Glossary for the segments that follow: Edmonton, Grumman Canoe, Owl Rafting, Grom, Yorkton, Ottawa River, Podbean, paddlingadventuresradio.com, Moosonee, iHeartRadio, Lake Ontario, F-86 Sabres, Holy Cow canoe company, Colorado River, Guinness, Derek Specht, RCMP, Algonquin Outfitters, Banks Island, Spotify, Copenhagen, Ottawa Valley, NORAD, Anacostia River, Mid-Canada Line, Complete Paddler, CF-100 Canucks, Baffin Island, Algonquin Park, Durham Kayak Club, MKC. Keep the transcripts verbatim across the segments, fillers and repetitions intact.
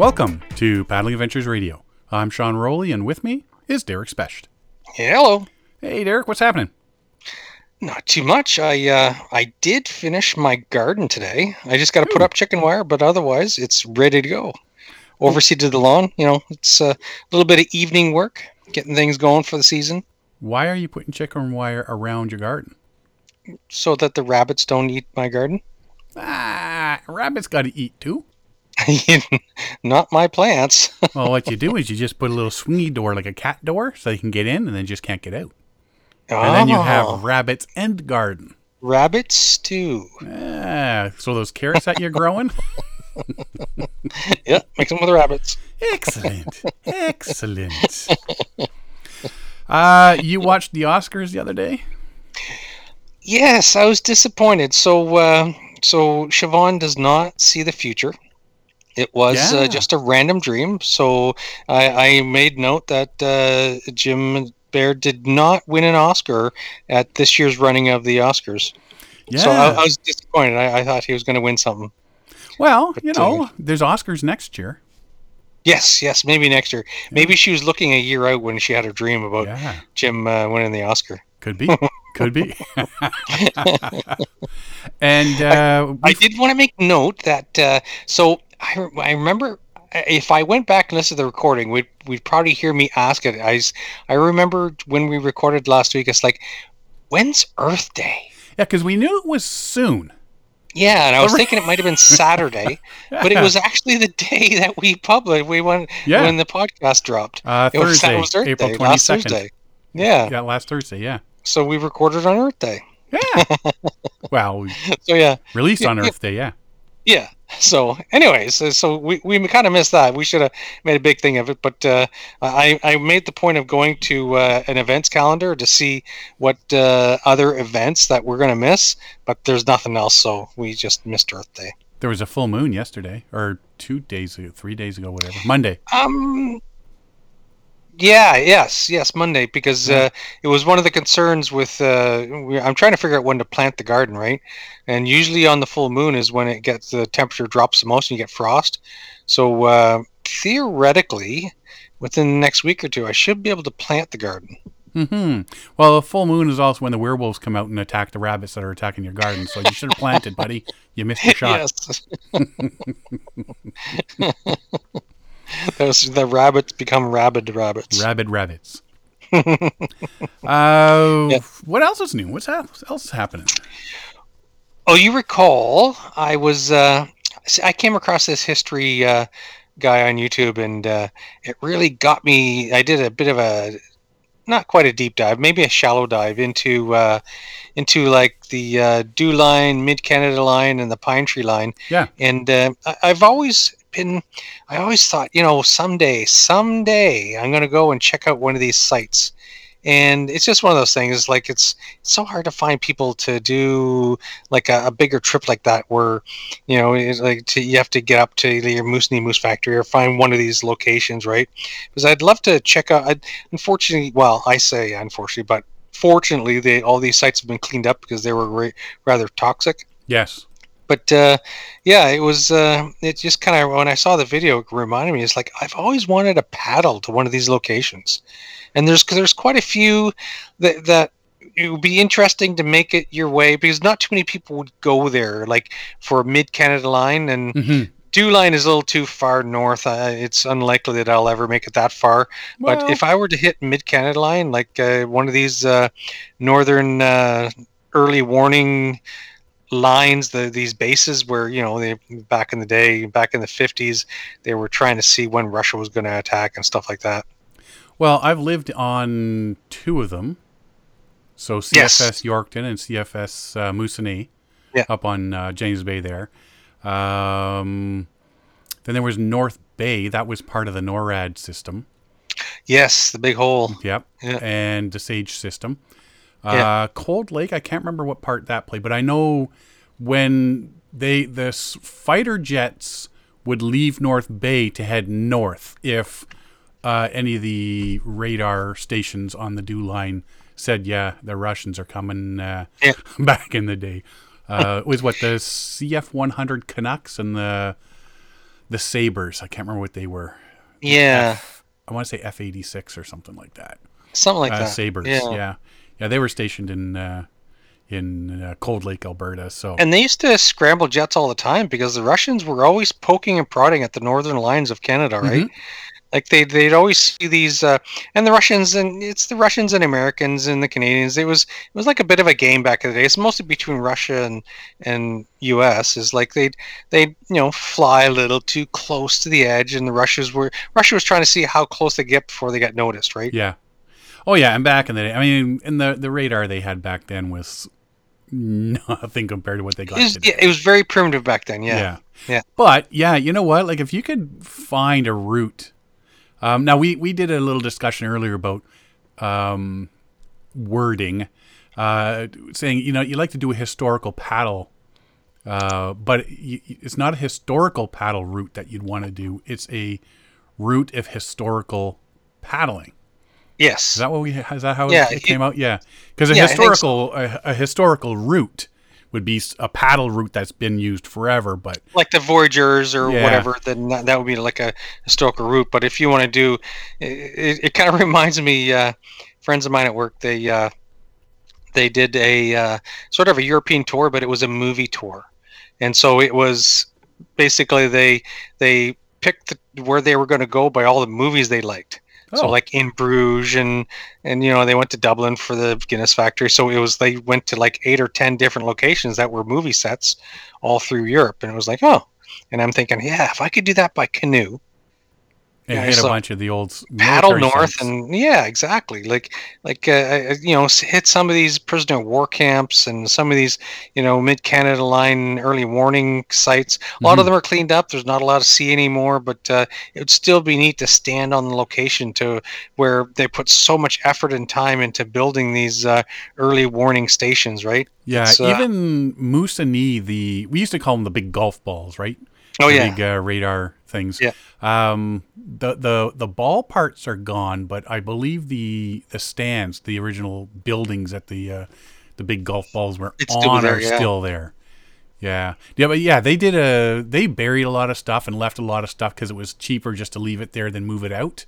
Welcome to Paddling Adventures Radio. I'm Sean Rowley, and with me is Derek Specht. Hello. Hey, Derek, what's happening? Not too much. I uh, I did finish my garden today. I just got to put up chicken wire, but otherwise it's ready to go. Overseeded the lawn. You know, it's a little bit of evening work, getting things going for the season. Why are you putting chicken wire around your garden? So that the rabbits don't eat my garden. Ah, rabbits got to eat too. Not my plants. Well, what you do is you just put a little swingy door, like a cat door, so they can get in and then just can't get out. Oh. And then you have rabbits and garden. Rabbit stew. Ah, so those carrots that you're growing? Yeah, mix them with the rabbits. Excellent. Excellent. Uh, you watched the Oscars the other day? Yes, I was disappointed. So, uh, so Siobhan does not see the future. It was yeah. uh, just a random dream. So I, I made note that uh, Jim Baird did not win an Oscar at this year's running of the Oscars. Yeah. So I, I was disappointed. I, I thought he was going to win something. Well, but, you know, uh, there's Oscars next year. Yes, yes, maybe next year. Yeah. Maybe she was looking a year out when she had her dream about yeah. Jim uh, winning the Oscar. Could be. Could be. And uh, I, I did want to make note that uh, so I, I remember if I went back and listened to the recording, we'd, we'd probably hear me ask it. I, I remember when we recorded last week, it's like, when's Earth Day? Yeah, because we knew it was soon. Yeah, and I was thinking it might have been Saturday, yeah. but it was actually the day that we published, we went, yeah. when the podcast dropped. Uh, it Thursday, was, was April day, twenty-second. Last Thursday. Yeah. yeah, last Thursday, yeah. So we recorded on Earth Day. Yeah. Wow. So, yeah. Released on yeah. Earth Day, yeah. Yeah. So anyways, so we, we kind of missed that. We should have made a big thing of it, but uh, I, I made the point of going to uh, an events calendar to see what uh, other events that we're going to miss, but there's nothing else, so we just missed Earth Day. There was a full moon yesterday, or two days ago, three days ago, whatever, Monday. Um. Yeah, yes, yes, Monday, because yeah. uh, it was one of the concerns with, uh, I'm trying to figure out when to plant the garden, right? And usually on the full moon is when it gets, the temperature drops the most and you get frost. So uh, theoretically, within the next week or two, I should be able to plant the garden. Mm-hmm. Well, a full moon is also when the werewolves come out and attack the rabbits that are attacking your garden. So you should have planted, buddy. You missed your shot. Yes. Those, the rabbits become rabid rabbits. Rabid rabbits. uh, yeah. What else is new? What's ha- else is happening? Oh, you recall, I was uh, I came across this history uh, guy on YouTube, and uh, it really got me. I did a bit of a, not quite a deep dive, maybe a shallow dive into uh, into like the uh, Dew Line, Mid-Canada Line, and the Pine Tree Line. Yeah. And uh, I- I've always... Been, I always thought, you know, someday, someday I'm going to go and check out one of these sites. And it's just one of those things, like it's, it's so hard to find people to do like a, a bigger trip like that where, you know, it's like to, you have to get up to your Moosonee Moose Factory or find one of these locations, right? Because I'd love to check out, I'd, unfortunately, well, I say unfortunately, but fortunately, they, all these sites have been cleaned up because they were re- rather toxic. Yes. But, uh, yeah, it was, uh, it just kind of, when I saw the video, it reminded me, it's like, I've always wanted to paddle to one of these locations. And there's, cause there's quite a few that, that it would be interesting to make it your way, because not too many people would go there, like for Mid-Canada Line and mm-hmm. Dew Line is a little too far north. Uh, it's unlikely that I'll ever make it that far. Well, but if I were to hit Mid-Canada Line, like uh, one of these uh, northern uh, early warning lines, the these bases where, you know, they back in the day, back in the fifties, they were trying to see when Russia was going to attack and stuff like that. Well, I've lived on two of them, so C F S yes. Yorkton and C F S uh, Moosonee, yeah. up on uh, James Bay there. Um, then there was North Bay, that was part of the NORAD system. Yes, the big hole. Yep, yeah. And the SAGE system. Uh, yeah. Cold Lake, I can't remember what part that played, but I know when they the fighter jets would leave North Bay to head north if uh, any of the radar stations on the Dew Line said, yeah, the Russians are coming uh, yeah. back in the day. Uh, it was what, the C F one hundred Canucks and the the Sabres. I can't remember what they were. Yeah. F, I want to say F eighty-six or something like that. Something like uh, that. Sabres, yeah. yeah. Yeah, they were stationed in uh, in uh, Cold Lake, Alberta. So And they used to scramble jets all the time because the Russians were always poking and prodding at the northern lines of Canada, right? Mm-hmm. Like they they'd always see these uh, and the Russians and it's the Russians and Americans and the Canadians. It was it was like a bit of a game back in the day. It's mostly between Russia and and U S is like they'd they'd you know fly a little too close to the edge, and the Russians were Russia was trying to see how close they get before they got noticed, right? Yeah. Oh yeah, and back in the day, I mean, and the the radar they had back then was nothing compared to what they got it was, today. Yeah, it was very primitive back then. Yeah. Yeah. Yeah. But yeah, you know what? Like if you could find a route. Um, now, we, we did a little discussion earlier about um, wording, uh, saying, you know, you like to do a historical paddle, uh, but y- it's not a historical paddle route that you'd want to do. It's a route of historical paddling. Yes. Is that what we, is that how yeah, it, it came it, out? Yeah. Because a yeah, historical, I think so. a, a historical route would be a paddle route that's been used forever, but like the Voyagers or yeah. whatever, then that would be like a historical route. But if you want to do, it, it kind of reminds me, uh, friends of mine at work, they, uh, they did a, uh, sort of a European tour, but it was a movie tour. And so it was basically, they, they picked the, where they were going to go by all the movies they liked. Oh. So like in Bruges and, and, you know, they went to Dublin for the Guinness factory. So it was, they went to like eight or ten different locations that were movie sets all through Europe. And it was like, oh, and I'm thinking, yeah, if I could do that by canoe. And yeah, hit so a bunch of the old paddle north sets. And yeah, exactly. Like, like, uh, you know, hit some of these prisoner of war camps and some of these, you know, Mid-Canada Line early warning sites. A lot mm-hmm. of them are cleaned up. There's not a lot to see anymore, but uh, it would still be neat to stand on the location to where they put so much effort and time into building these uh, early warning stations, right? Yeah, uh, even Moosonee, the we used to call them the big golf balls, right? Oh the yeah, big uh, radar things. Yeah. Um, the the the ball parts are gone, but I believe the the stands, the original buildings that the uh, the big golf balls were it's on, still there, are yeah. still there. Yeah, yeah, but yeah, they did a they buried a lot of stuff and left a lot of stuff because it was cheaper just to leave it there than move it out.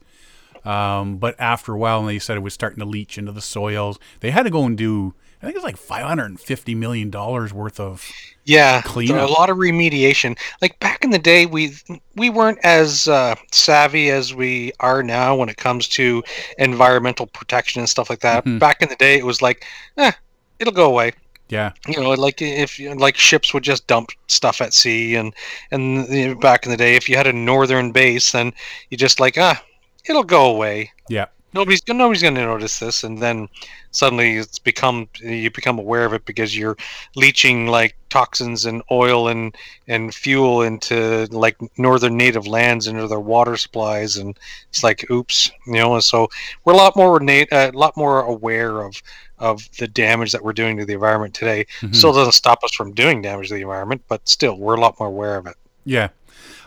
Um, but after a while, and they said it was starting to leach into the soils. They had to go and do. I think it's like five hundred fifty million dollars worth of yeah, cleanup. A lot of remediation. Like back in the day, we we weren't as uh, savvy as we are now when it comes to environmental protection and stuff like that. Mm-hmm. Back in the day, it was like, eh, it'll go away. Yeah, you know, like if like ships would just dump stuff at sea, and and you know, back in the day, if you had a northern base, then you just like ah, it'll go away. Yeah. Nobody's nobody's going to notice this, and then suddenly it's become you become aware of it because you're leaching like toxins and oil and, and fuel into like northern native lands into their water supplies, and it's like oops, you know. And so we're a lot more a uh, lot more aware of of the damage that we're doing to the environment today. Mm-hmm. Still doesn't stop us from doing damage to the environment, but still we're a lot more aware of it. Yeah,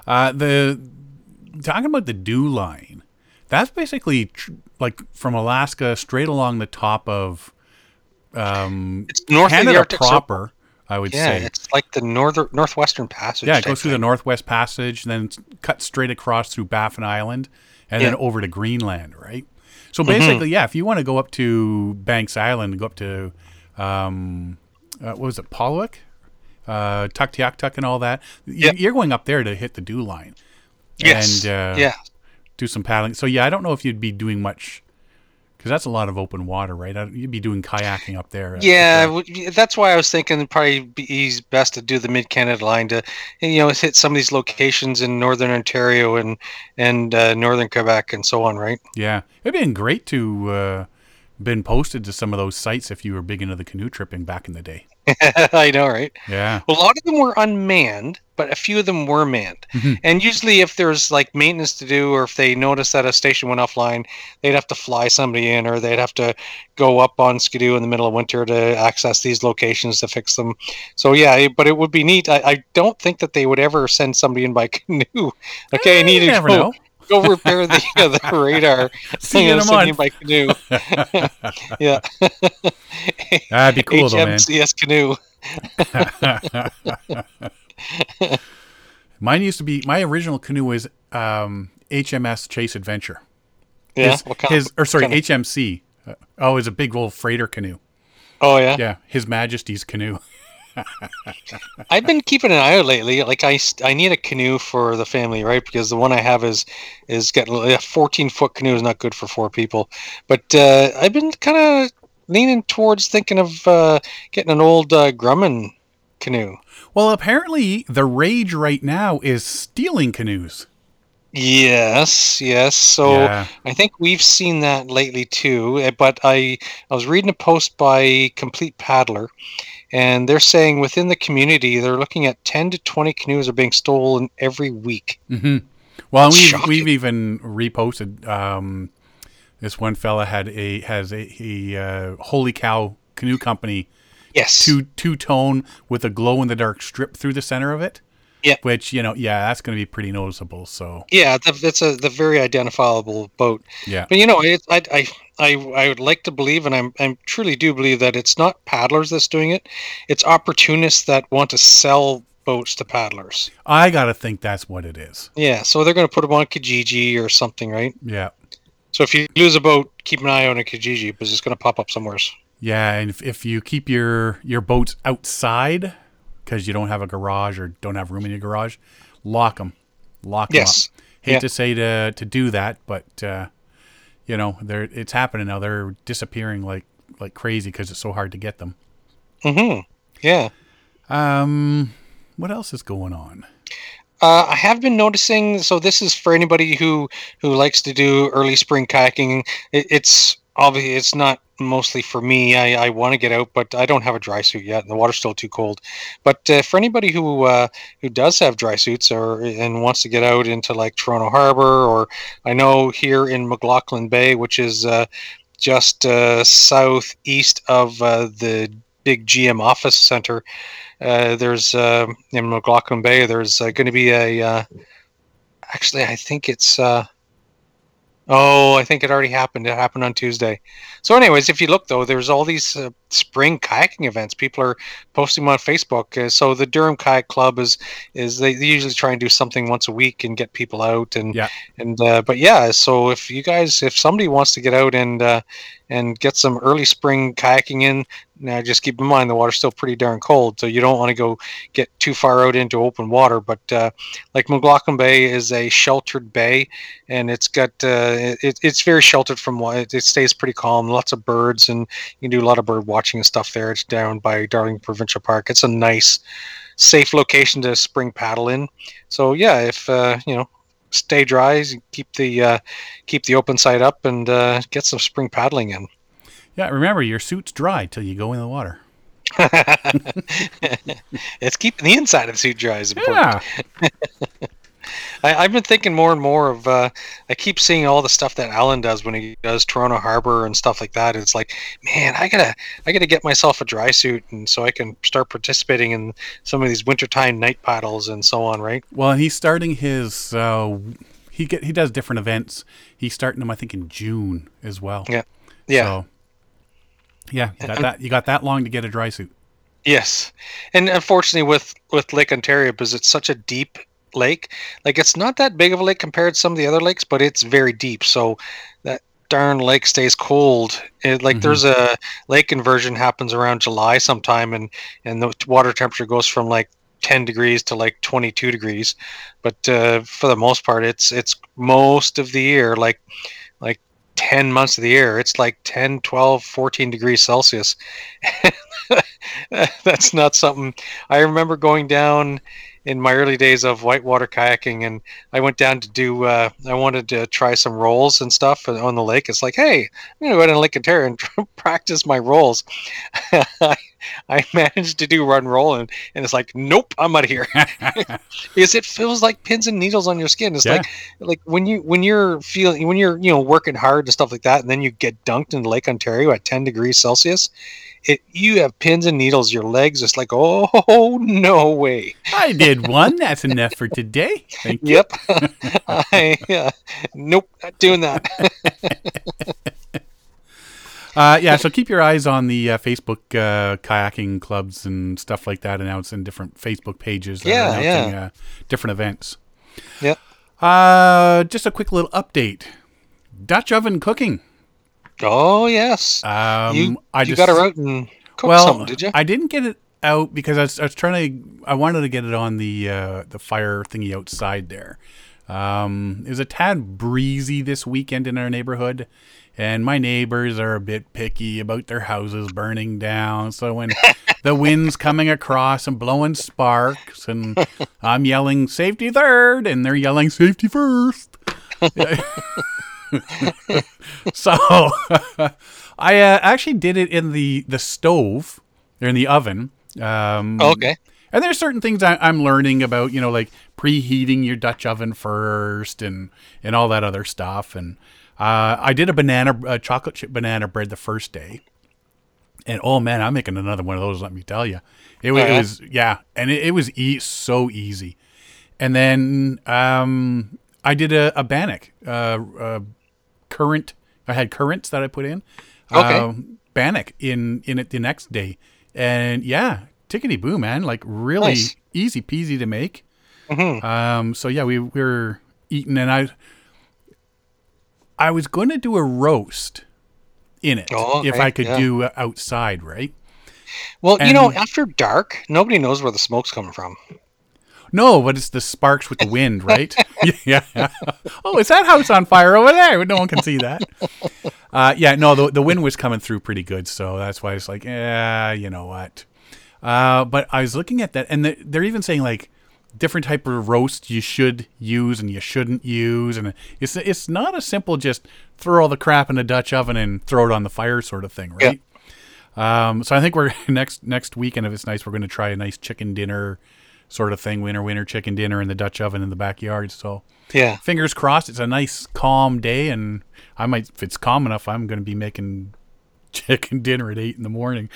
uh, the talking about the Dew Line. That's basically tr- like from Alaska straight along the top of um, it's north Canada of the Arctic proper, so, I would yeah, say. Yeah, it's like the northern northwestern passage. Yeah, it goes through thing. the Northwest Passage, then cuts straight across through Baffin Island, and yeah. then over to Greenland, right? So basically, mm-hmm. yeah, if you want to go up to Banks Island and go up to um, uh, what was it, Pollock, uh, Tuktyaktuk, and all that, yeah. you're going up there to hit the Dew Line. Yes. And, uh, yeah. do some paddling. So yeah, I don't know if you'd be doing much because that's a lot of open water, right? You'd be doing kayaking up there. Yeah, up there. That's why I was thinking probably be best to do the Mid-Canada Line to, you know, hit some of these locations in northern Ontario and and uh, northern Quebec and so on, right? Yeah, it'd been great to uh, been posted to some of those sites if you were big into the canoe tripping back in the day. I know, right? Yeah. Well, a lot of them were unmanned, but a few of them were manned. Mm-hmm. And usually if there's like maintenance to do, or if they noticed that a station went offline, they'd have to fly somebody in, or they'd have to go up on Skidoo in the middle of winter to access these locations to fix them. So yeah, but it would be neat. I, I don't think that they would ever send somebody in by canoe. Okay, I need to never go. know. Go repair the, uh, the radar. See you in a month. By canoe. yeah. That'd be cool, H M C S though, man. H M C S canoe. Mine used to be, my original canoe was um, H M S Chase Adventure. Yeah, his, what kind his, or sorry, kind of... H M C. Uh, oh, it was a big old freighter canoe. Oh, yeah? Yeah, His Majesty's canoe. I've been keeping an eye out lately. Like I, I need a canoe for the family, right? Because the one I have is is got a fourteen foot canoe is not good for four people. But uh, I've been kind of leaning towards thinking of uh, getting an old uh, Grumman canoe. Well, apparently the rage right now is stealing canoes. Yes, yes. So yeah. I think we've seen that lately too. But I, I was reading a post by Complete Paddler. And they're saying within the community, they're looking at ten to twenty canoes are being stolen every week. Mm-hmm. Well, we've, we've even reposted. Um, this one fella had a has a, a uh, Holy Cow Canoe Company. Yes. Two, two-tone with a glow-in-the-dark strip through the center of it. Yeah. Which, you know, yeah, that's going to be pretty noticeable. So yeah, that's a the very identifiable boat. Yeah. But, you know, it, I... I I, I would like to believe, and I I truly do believe, that it's not paddlers that's doing it. It's opportunists that want to sell boats to paddlers. I got to think that's what it is. Yeah, so they're going to put them on Kijiji or something, right? Yeah. So if you lose a boat, keep an eye on a Kijiji because it's going to pop up somewhere. Yeah, and if, if you keep your, your boats outside because you don't have a garage or don't have room in your garage, lock them. Lock them yes. up. Hate yeah. to say to, to do that, but... Uh, You know, they're it's happening now. They're disappearing like, like crazy because it's so hard to get them. Mm-hmm. Yeah. Um, what else is going on? Uh, I have been noticing. So this is for anybody who, who likes to do early spring kayaking. It, it's obviously it's not mostly for me. I, I want to get out, but I don't have a dry suit yet. The water's still too cold. But uh, for anybody who uh, who does have dry suits or and wants to get out into like Toronto Harbor, or I know here in McLaughlin Bay, which is uh, just uh, southeast of uh, the big G M office center, uh, there's uh, in McLaughlin Bay. There's uh, going to be a uh, actually, I think it's. Uh, Oh, I think it already happened. It happened on Tuesday. So anyways, if you look, though, there's all these uh, spring kayaking events. People are posting them on Facebook. Uh, so the Durham Kayak Club is, is they usually try and do something once a week and get people out. And yeah. and uh, But yeah, so if you guys, if somebody wants to get out and uh, and get some early spring kayaking in, now just keep in mind the water's still pretty darn cold. So you don't want to go get too far out into open water. But uh, like McLaughlin Bay is a sheltered bay, and it's got... Uh, It, it's very sheltered from it. It stays pretty calm. Lots of birds, and you can do a lot of bird watching and stuff there. It's down by Darling Provincial Park. It's a nice, safe location to spring paddle in. So yeah, if uh, you know, stay dry, keep the uh, keep the open side up, and uh, get some spring paddling in. Yeah, remember your suit's dry till you go in the water. It's keeping the inside of the suit dry is important. Yeah. I, I've been thinking more and more of, uh, I keep seeing all the stuff that Alan does when he does Toronto Harbor and stuff like that. It's like, man, I gotta, I gotta get myself a dry suit, and so I can start participating in some of these wintertime night paddles and so on, right? Well, he's starting his, uh, he get, he does different events. He's starting them, I think, in June as well. Yeah. Yeah. So, yeah. You got that, you got that long to get a dry suit. Yes. And unfortunately with, with Lake Ontario, because it's such a deep lake, like it's not that big of a lake compared to some of the other lakes, but it's very deep, so that darn lake stays cold. It, like mm-hmm. there's a lake inversion happens around July sometime, and and the water temperature goes from like ten degrees to like twenty-two degrees, but uh for the most part it's it's most of the year, like like ten months of the year, it's like ten, twelve, fourteen degrees Celsius. That's not something. I remember going down in my early days of whitewater kayaking, and I went down to do, uh, I wanted to try some rolls and stuff on the lake. It's like, hey, I'm going to go down to Lake Ontario and practice my rolls. I managed to do run roll, and, and it's like, nope, I'm out of here. Because it feels like pins and needles on your skin. It's yeah. like, like when you, when you're feeling, when you're, you know, working hard and stuff like that, and then you get dunked in Lake Ontario at ten degrees Celsius, it, you have pins and needles, your legs. It's like, oh, no way. I did one. That's enough for today. Thank yep. you. I, uh, nope. Not doing that. Uh, yeah, so keep your eyes on the uh, Facebook uh, kayaking clubs and stuff like that announcing different Facebook pages. That yeah, are announcing, yeah. Uh, different events. Yeah. Uh, just a quick little update. Dutch oven cooking. Oh, yes. Um, you I you just, got her out and cooked well, something, did you? I didn't get it out because I was, I was trying to, I wanted to get it on the uh, the fire thingy outside there. Um, it was a tad breezy this weekend in our neighborhood, and my neighbors are a bit picky about their houses burning down. So when the wind's coming across and blowing sparks, and I'm yelling safety third, and they're yelling safety first. So I uh, actually did it in the, the stove or in the oven. Um, oh, okay. And there's certain things I, I'm learning about, you know, like preheating your Dutch oven first and, and all that other stuff. And uh, I did a banana, a chocolate chip banana bread the first day. And, oh, man, I'm making another one of those, let me tell you. It was, uh-huh. it was yeah, and it, it was e- so easy. And then um, I did a, a bannock. Uh, uh, currant. I had currants that I put in. Okay. Um, bannock in, in it the next day. And, yeah, tickety-boo, man. Like, really nice. Easy peasy to make. Mm-hmm. Um, so, yeah, we, we were eating, and I I was going to do a roast in it oh, okay. if I could yeah. do outside, right? Well, and, you know, after dark, nobody knows where the smoke's coming from. No, but it's the sparks with the wind, right? yeah. Oh, is that house on fire over there? No one can see that. Uh, yeah, no, the, the wind was coming through pretty good, so that's why it's like, yeah, you know what. Uh, but I was looking at that, and the, they're even saying, like, different type of roast you should use and you shouldn't use, and it's it's not a simple just throw all the crap in a Dutch oven and throw it on the fire sort of thing, right? Yeah. Um, so I think we're next next weekend, if it's nice, we're going to try a nice chicken dinner sort of thing, winter winter chicken dinner in the Dutch oven in the backyard. So yeah, fingers crossed, it's a nice calm day, and I might, if it's calm enough, I'm going to be making chicken dinner at eight in the morning.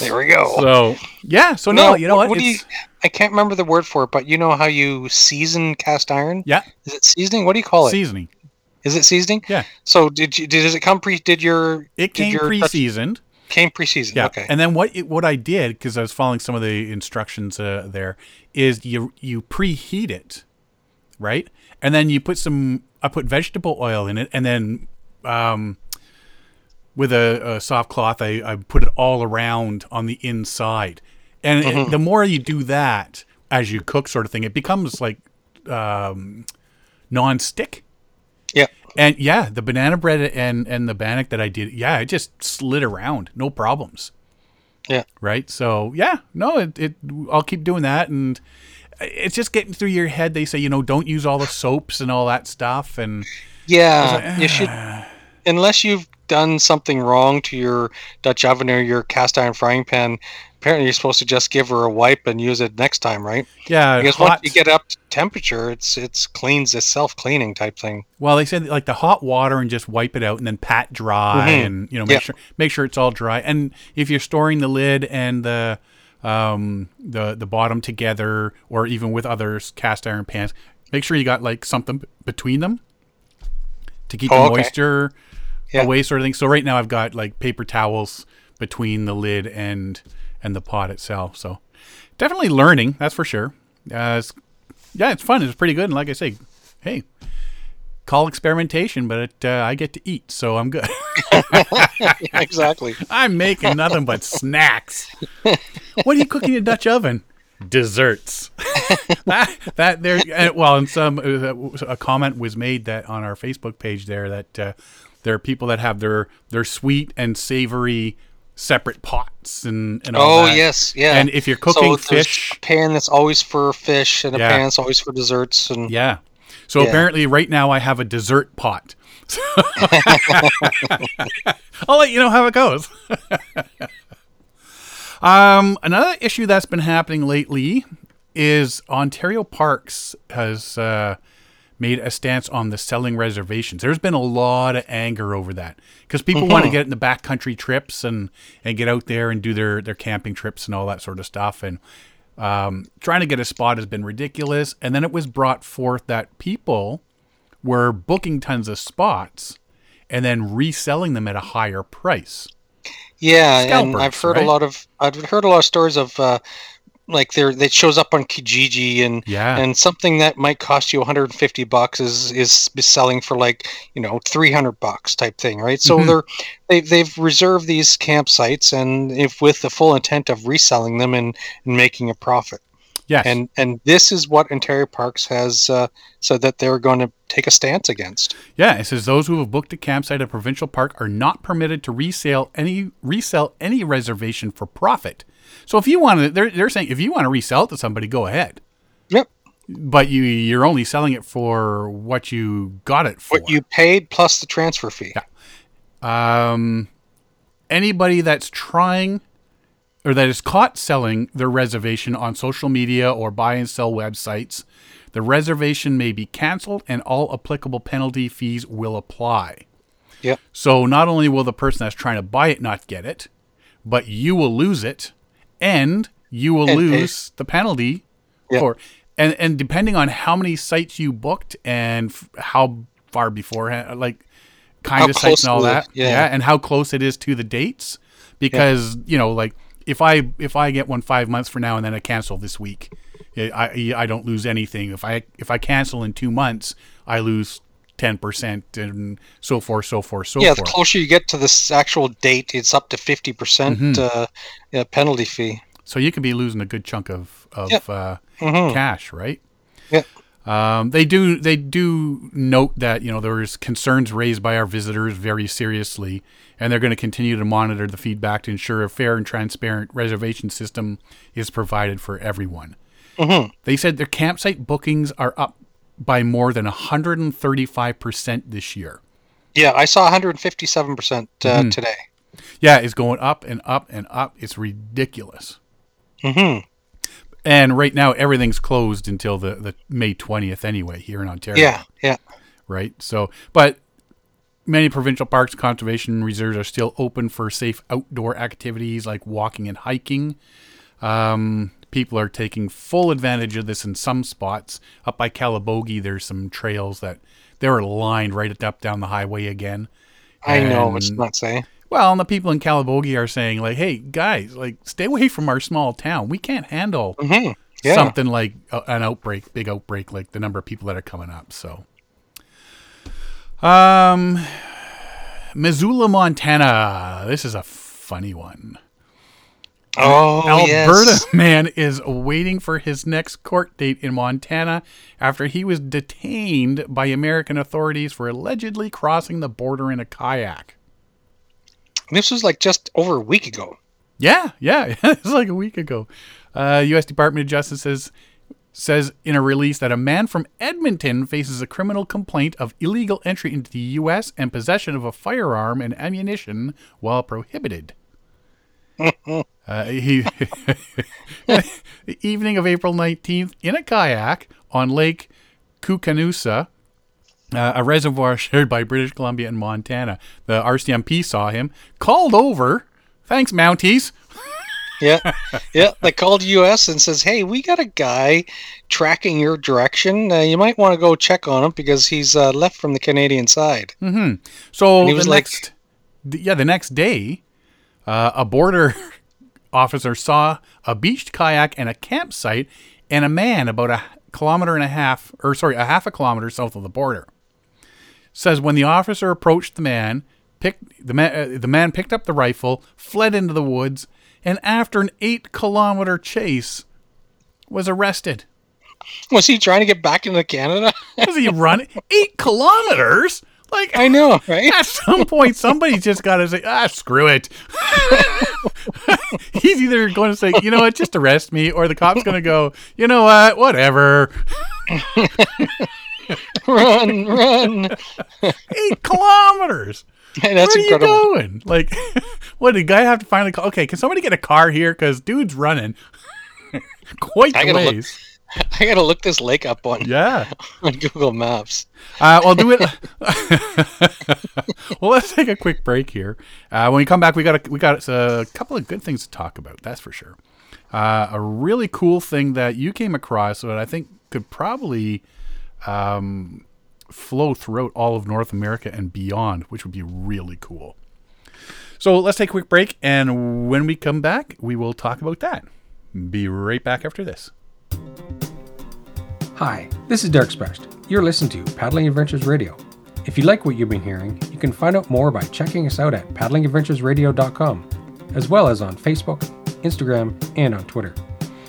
There we go. So yeah, so no, no you know what? what do you, I can't remember the word for it, but you know how you season cast iron? Yeah. Is it seasoning? What do you call it? Seasoning. Is it seasoning? Yeah. So did you? Did, does it come pre? Did your? It came your, pre-seasoned. Came pre-seasoned. Yeah. Okay. And then what? It, what I did, because I was following some of the instructions uh, there, is you you preheat it, right? And then you put some. I put vegetable oil in it, and then. Um, With a, a soft cloth, I, I put it all around on the inside. And mm-hmm. it, the more you do that as you cook sort of thing, it becomes like um, non-stick. Yeah. And, yeah, the banana bread and, and the bannock that I did, yeah, it just slid around. No problems. Yeah. Right? So, yeah. No, it, it. I'll keep doing that. And it's just getting through your head. They say, you know, don't use all the soaps and all that stuff. And yeah, like, you should. Unless you've done something wrong to your Dutch oven or your cast iron frying pan, apparently you're supposed to just give her a wipe and use it next time, right? Yeah, because hot, once you get up to temperature, it's it's cleans, it's self-cleaning type thing. Well, they said like the hot water and just wipe it out and then pat dry mm-hmm. and you know make yeah. sure make sure it's all dry. And if you're storing the lid and the um the the bottom together, or even with other cast iron pans, make sure you got like something between them to keep oh, the moisture. Okay. Yeah. Away sort of thing. So right now I've got like paper towels between the lid and and the pot itself. So definitely learning, that's for sure. Uh, it's, yeah, it's fun. It's pretty good. And like I say, hey, call experimentation, but it, uh, I get to eat, so I'm good. Exactly. I'm making nothing but snacks. What are you cooking in a Dutch oven? Desserts. that, that there. Well, and some a comment was made that on our Facebook page there that. Uh, There are people that have their, their sweet and savory separate pots and, and all oh, that. Oh, yes, yeah. And if you're cooking so fish... a pan that's always for fish and yeah. a pan that's always for desserts. And Yeah. So yeah. apparently right now I have a dessert pot. I'll let you know how it goes. um, another issue that's been happening lately is Ontario Parks has... Uh, made a stance on the selling reservations. There's been a lot of anger over that because people mm-hmm. want to get in the backcountry trips and, and get out there and do their, their camping trips and all that sort of stuff. And um, trying to get a spot has been ridiculous. And then it was brought forth that people were booking tons of spots and then reselling them at a higher price. Yeah, scalpers, and I've heard right? a lot of I've heard a lot of stories of uh, like there that shows up on Kijiji, and yeah. and something that might cost you one hundred fifty bucks is is selling for like, you know, three hundred bucks type thing, right? So mm-hmm. they're they've they've reserved these campsites, and if with the full intent of reselling them and, and making a profit. Yes. And and this is what Ontario Parks has uh, said that they're going to take a stance against. Yeah, it says those who have booked a campsite at a provincial park are not permitted to resell any resell any reservation for profit. So if you want to, they're they're saying if you want to resell it to somebody, go ahead. Yep. But you you're only selling it for what you got it for. What you paid plus the transfer fee. Yeah. Um, anybody that's trying. or that is caught selling their reservation on social media or buy and sell websites, the reservation may be canceled and all applicable penalty fees will apply. Yeah. So not only will the person that's trying to buy it not get it, but you will lose it and you will and lose pay. the penalty. Yeah. Or, and, and depending on how many sites you booked and f- how far beforehand, like kind how of sites and all that. Yeah. yeah. And how close it is to the dates. Because, yeah. you know, like, If I if I get one five months from now and then I cancel this week, I I don't lose anything. If I if I cancel in two months, I lose ten percent and so forth, so forth, so yeah, forth. Yeah, the closer you get to this actual date, it's up to fifty percent mm-hmm. uh, yeah, penalty fee. So you could be losing a good chunk of of yep. uh, mm-hmm. cash, right? Yeah. Um, they do they do note that, you know, there is concerns raised by our visitors very seriously, and they're going to continue to monitor the feedback to ensure a fair and transparent reservation system is provided for everyone. Mm-hmm. They said their campsite bookings are up by more than one hundred thirty-five percent this year. Yeah, I saw one hundred fifty-seven percent uh, mm-hmm. today. Yeah, it's going up and up and up. It's ridiculous. Mm-hmm. And right now, everything's closed until the, the May twentieth anyway here in Ontario. Yeah, yeah. Right? So, but many provincial parks, conservation reserves are still open for safe outdoor activities like walking and hiking. Um, people are taking full advantage of this in some spots. Up by Calabogie, there's some trails that they're lined right up down the highway again. I and, know, it's not saying. Well, and the people in Calabogie are saying, like, hey, guys, like, stay away from our small town. We can't handle mm-hmm. yeah. something like a, an outbreak, big outbreak, like the number of people that are coming up. So, um, Missoula, Montana. This is a funny one. Oh, Alberta yes. man is waiting for his next court date in Montana after he was detained by American authorities for allegedly crossing the border in a kayak. This was like just over a week ago. Yeah, yeah. It was like a week ago. Uh, U S Department of Justice says, says in a release that a man from Edmonton faces a criminal complaint of illegal entry into the U S and possession of a firearm and ammunition while prohibited. uh, he the evening of April nineteenth, in a kayak on Lake Koocanusa, Uh, a reservoir shared by British Columbia and Montana. The R C M P saw him, called over. Thanks, Mounties. yeah, yeah. They called U S and says, "Hey, we got a guy tracking your direction. Uh, you might want to go check on him because he's uh, left from the Canadian side." Mm-hmm. So and he was the like, next, yeah, the next day, uh, a border officer saw a beached kayak and a campsite and a man about a kilometer and a half, or sorry, a half a kilometer south of the border. Says when the officer approached the man, picked the man. Uh, the man picked up the rifle, fled into the woods, and after an eight-kilometer chase, was arrested. Was he trying to get back into Canada? Was he running eight kilometers? Like I know, right? At some point, somebody's just got to say, "Ah, screw it." He's either going to say, "You know what? Just arrest me," or the cop's going to go, "You know what? Whatever." Run, run. Eight kilometers. Hey, that's Where incredible. Are you going? Like, what did the guy have to finally call? Okay, can somebody get a car here? Because dude's running quite the ways. Look, I gotta look this lake up on yeah on Google Maps. Uh, well, do it. Well, let's take a quick break here. Uh, when we come back, we got a, we got a couple of good things to talk about. That's for sure. Uh, a really cool thing that you came across that I think could probably. Um, flow throughout all of North America and beyond, which would be really cool. So let's take a quick break, and when we come back, we will talk about that. Be right back after this. Hi, this is Derek Sprest. You're listening to Paddling Adventures Radio. If you like what you've been hearing, you can find out more by checking us out at paddling adventures radio dot com, as well as on Facebook, Instagram, and on Twitter.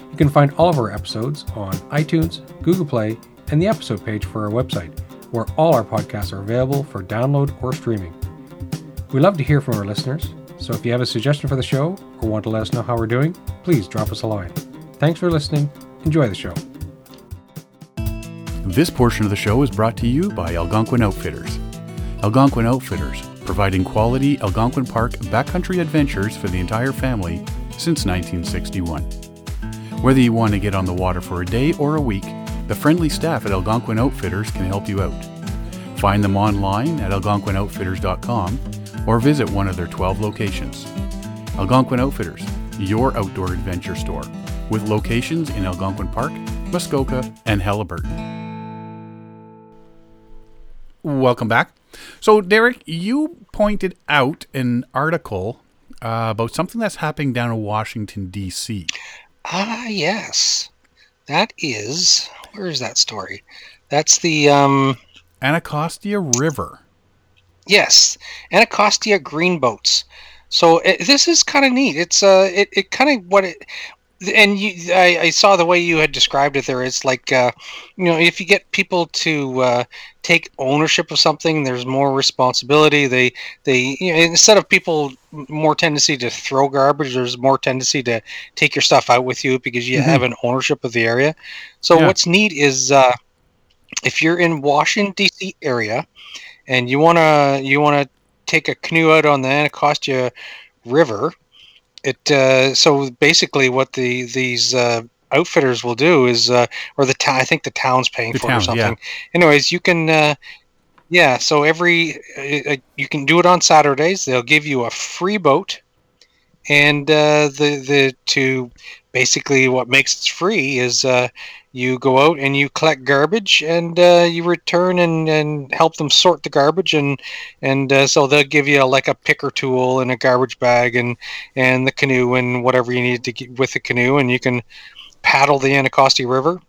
You can find all of our episodes on iTunes, Google Play, and the episode page for our website, where all our podcasts are available for download or streaming. We love to hear from our listeners, so if you have a suggestion for the show or want to let us know how we're doing, please drop us a line. Thanks for listening. Enjoy the show. This portion of the show is brought to you by Algonquin Outfitters. Algonquin Outfitters, providing quality Algonquin Park backcountry adventures for the entire family since nineteen sixty-one. Whether you want to get on the water for a day or a week, the friendly staff at Algonquin Outfitters can help you out. Find them online at algonquin outfitters dot com or visit one of their twelve locations. Algonquin Outfitters, your outdoor adventure store, with locations in Algonquin Park, Muskoka, and Halliburton. Welcome back. So, Derek, you pointed out an article uh, about something that's happening down in Washington, D C. Ah, yes. That is, where is that story? That's the... Um, Anacostia River. Yes. Anacostia Greenboats. So, it, this is kind of neat. It's uh, it, it kind of what it... And you, I, I saw the way you had described it there. It's like, uh, you know, if you get people to uh, take ownership of something, there's more responsibility. They, they, you know, instead of people more tendency to throw garbage, there's more tendency to take your stuff out with you because you mm-hmm. have an ownership of the area. So yeah. What's neat is uh, if you're in Washington D C area and you wanna you wanna take a canoe out on the Anacostia River. It uh, so basically what the these uh, outfitters will do is, uh, or the town, I think the town's paying the for town, it or something. Yeah. Anyways, you can, uh, yeah. So every uh, you can do it on Saturdays. They'll give you a free boat, and uh, the the to basically what makes it free is uh, you go out and you collect garbage, and uh, you return and, and help them sort the garbage, and and uh, so they'll give you a, like a picker tool and a garbage bag and and the canoe and whatever you need to get with the canoe, and you can paddle the Anacostia River,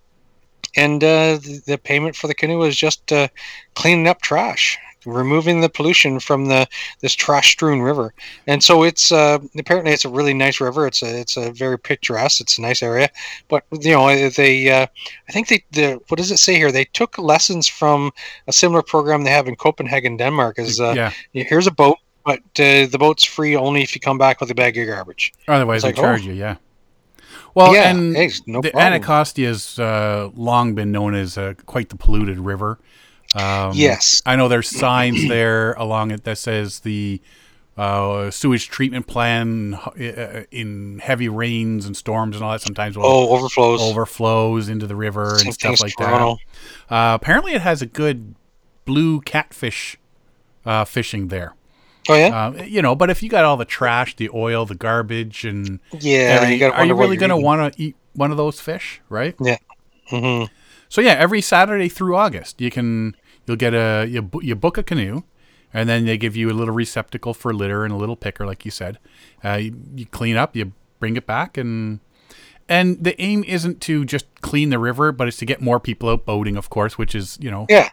and uh, the, the payment for the canoe is just uh, cleaning up trash, removing the pollution from the this trash-strewn river. And so it's uh, apparently it's a really nice river. It's a it's a very picturesque. It's a nice area. But you know they uh, I think they the what does it say here? They took lessons from a similar program they have in Copenhagen, Denmark. Is uh, yeah. Here's a boat, but uh, the boat's free only if you come back with a bag of garbage. Otherwise, like, they charge oh. you. Yeah. Well, yeah, and hey, no the problem. Anacostia's uh, long been known as uh, quite the polluted river. Um, yes. I know there's signs there along it that says the uh, sewage treatment plan in heavy rains and storms and all that sometimes will oh, overflows. overflows into the river Same and stuff like Toronto. that. Uh, apparently it has a good blue catfish uh, fishing there. Oh, yeah? Uh, you know, but if you got all the trash, the oil, the garbage, and yeah, every, you are you really going to want to eat one of those fish, right? Yeah. Mm-hmm. So yeah, every Saturday through August, you can you'll get a you, you book a canoe, and then they give you a little receptacle for litter and a little picker, like you said. Uh, you, you clean up, you bring it back, and and the aim isn't to just clean the river, but it's to get more people out boating, of course, which is you know yeah,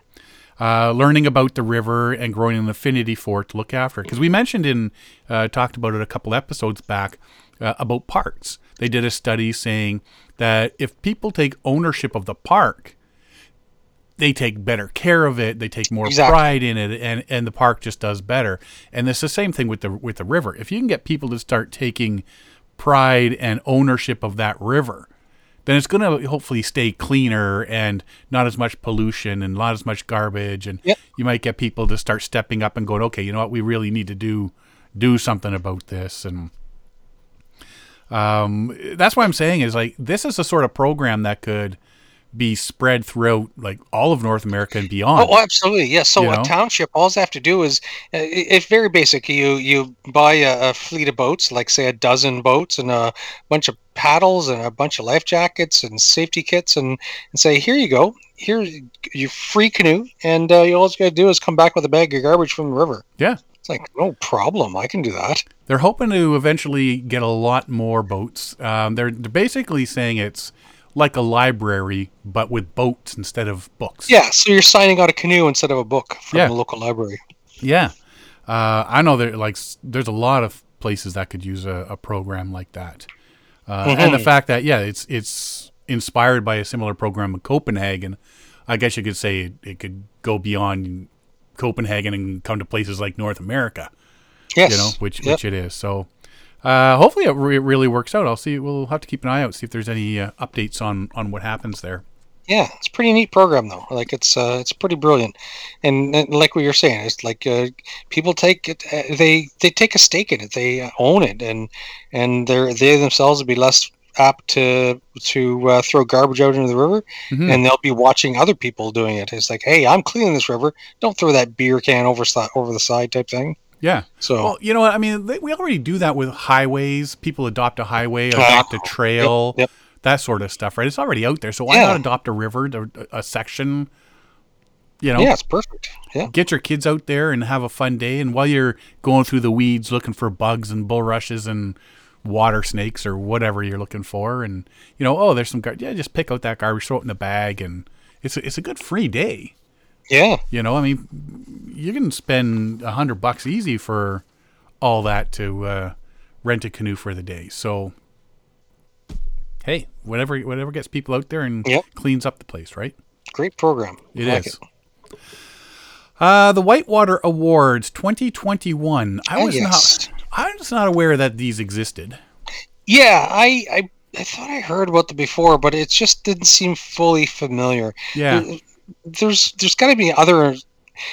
uh, learning about the river and growing an affinity for it to look after it. Because we mentioned in uh, talked about it a couple episodes back uh, about parks. They did a study saying that if people take ownership of the park, they take better care of it, they take more exactly. pride in it, and, and the park just does better. And it's the same thing with the with the river. If you can get people to start taking pride and ownership of that river, then it's going to hopefully stay cleaner and not as much pollution and not as much garbage. And yep. you might get people to start stepping up and going, okay, you know what, we really need to do do something about this. And Um, that's what I'm saying is like, this is a sort of program that could be spread throughout like all of North America and beyond. Oh, absolutely. Yeah. So you a know? township, all they have to do is, uh, it's very basic. You, you buy a, a fleet of boats, like say a dozen boats and a bunch of paddles and a bunch of life jackets and safety kits, and, and say, here you go, here's your free canoe. And uh, you all you got to do is come back with a bag of garbage from the river. Yeah. It's like, no problem. I can do that. They're hoping to eventually get a lot more boats. Um, they're, they're basically saying it's like a library, but with boats instead of books. Yeah, so you're signing out a canoe instead of a book from yeah. the local library. Yeah. Uh, I know there, like, there's a lot of places that could use a, a program like that. Uh, mm-hmm. And the fact that, yeah, it's it's inspired by a similar program in Copenhagen, I guess you could say it, it could go beyond Copenhagen and come to places like North America. Yes. You know, which, yep. which it is, so... Uh, hopefully it re- really works out. I'll see. We'll have to keep an eye out, see if there's any uh, updates on, on what happens there. Yeah, it's a pretty neat program though. Like it's uh, it's pretty brilliant, and, and like what you're saying, it's like uh, people take it, uh, they they take a stake in it, they own it, and and they they themselves will be less apt to to uh, throw garbage out into the river, mm-hmm. and they'll be watching other people doing it. It's like, hey, I'm cleaning this river. Don't throw that beer can over over the side type thing. Yeah. So, well, you know what? I mean, they, we already do that with highways. People adopt a highway, adopt a trail, yep, yep. that sort of stuff, right? It's already out there. So why yeah. not adopt a river, a, a section, you know? Yeah, it's perfect. Yeah. Get your kids out there and have a fun day. And while you're going through the weeds looking for bugs and bulrushes and water snakes or whatever you're looking for, and, you know, oh, there's some garbage. Yeah, just pick out that garbage, throw it in a bag, and it's a, it's a good free day. Yeah. You know, I mean, you can spend a hundred bucks easy for all that to uh, rent a canoe for the day. So, hey, whatever whatever gets people out there and yep. cleans up the place, right? Great program. It I is. Like it. Uh, the Whitewater Awards twenty twenty-one. I was yes. not I was not aware that these existed. Yeah, I... I I thought I heard about them before, but it just didn't seem fully familiar. Yeah. It, There's there's got to be other.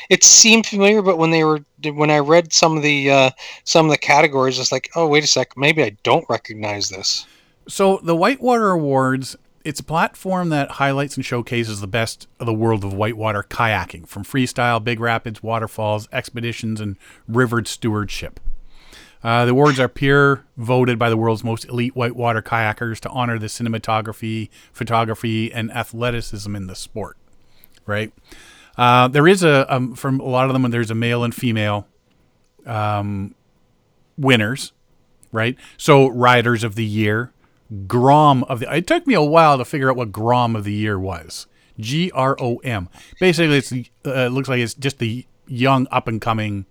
It seemed familiar, but when they were when I read some of the uh, some of the categories, it's like, oh wait a sec, maybe I don't recognize this. So the Whitewater Awards, it's a platform that highlights and showcases the best of the world of whitewater kayaking, from freestyle, big rapids, waterfalls, expeditions, and river stewardship. Uh, the awards are peer voted by the world's most elite whitewater kayakers to honor the cinematography, photography, and athleticism in the sport. Right. Uh, there is a, um, from a lot of them, there's a male and female um, winners, right? So Riders of the Year, Grom of the, it took me a while to figure out what Grom of the Year was. G R O M. Basically, it's the, uh, it looks like it's just the young up and coming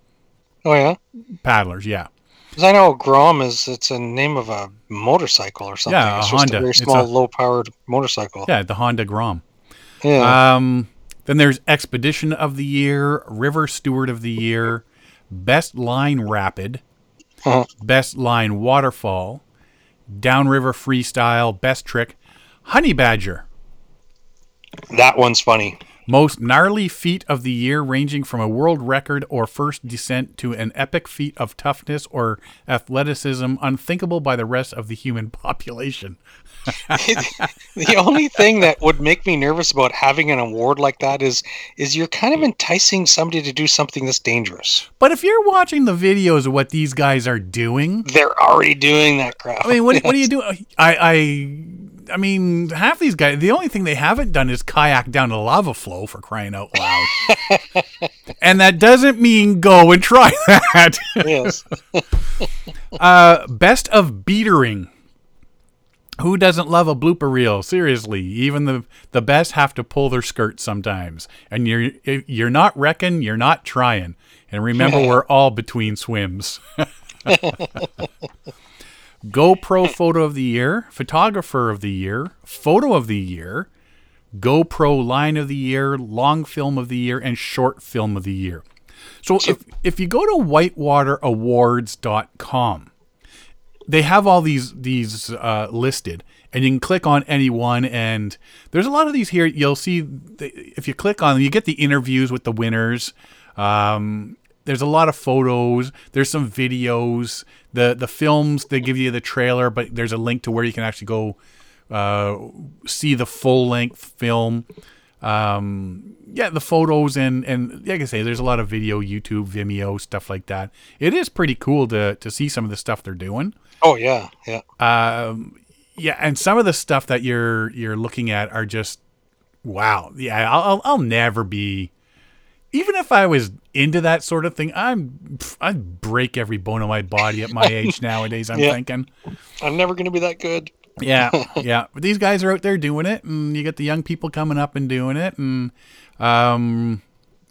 oh, yeah? paddlers. Yeah. Because I know Grom is, it's a name of a motorcycle or something. Yeah, a it's Honda. Just a very small, it's a, low-powered motorcycle. Yeah, the Honda Grom. Yeah. Um, Then there's Expedition of the Year, River Steward of the Year, Best Line Rapid, uh-huh. Best Line Waterfall, Downriver Freestyle, Best Trick, Honey Badger. That one's funny. Most Gnarly Feat of the Year, ranging from a world record or first descent to an epic feat of toughness or athleticism unthinkable by the rest of the human population. The only thing that would make me nervous about having an award like that is is you're kind of enticing somebody to do something that's dangerous. But if you're watching the videos of what these guys are doing, they're already doing that crap. I mean, what, what do you do? I, I I mean, half these guys, the only thing they haven't done is kayak down a lava flow, for crying out loud. And that doesn't mean go and try that. Yes. uh, best of beatering. Who doesn't love a blooper reel? Seriously, even the the best have to pull their skirt sometimes. And you're you're not wrecking, you're not trying. And remember, we're all between swims. GoPro Photo of the Year, Photographer of the Year, Photo of the Year, GoPro Line of the Year, Long Film of the Year, and Short Film of the Year. So if if you go to whitewater awards dot com, they have all these these uh, listed, and you can click on any one. And there's a lot of these here. You'll see the, if you click on them, you get the interviews with the winners. Um, there's a lot of photos. There's some videos. The the films, they give you the trailer, but there's a link to where you can actually go uh, see the full-length film. Um, yeah, the photos and, and like I say, there's a lot of video, YouTube, Vimeo, stuff like that. It is pretty cool to to see some of the stuff they're doing. Oh, yeah, yeah. Um, yeah, and some of the stuff that you're you're looking at are just, wow. Yeah, I'll I'll never be... Even if I was into that sort of thing, I'm I'd break every bone in my body at my age nowadays, I'm yeah. thinking. I'm never going to be that good. yeah, yeah. But these guys are out there doing it, and you get the young people coming up and doing it. And, um,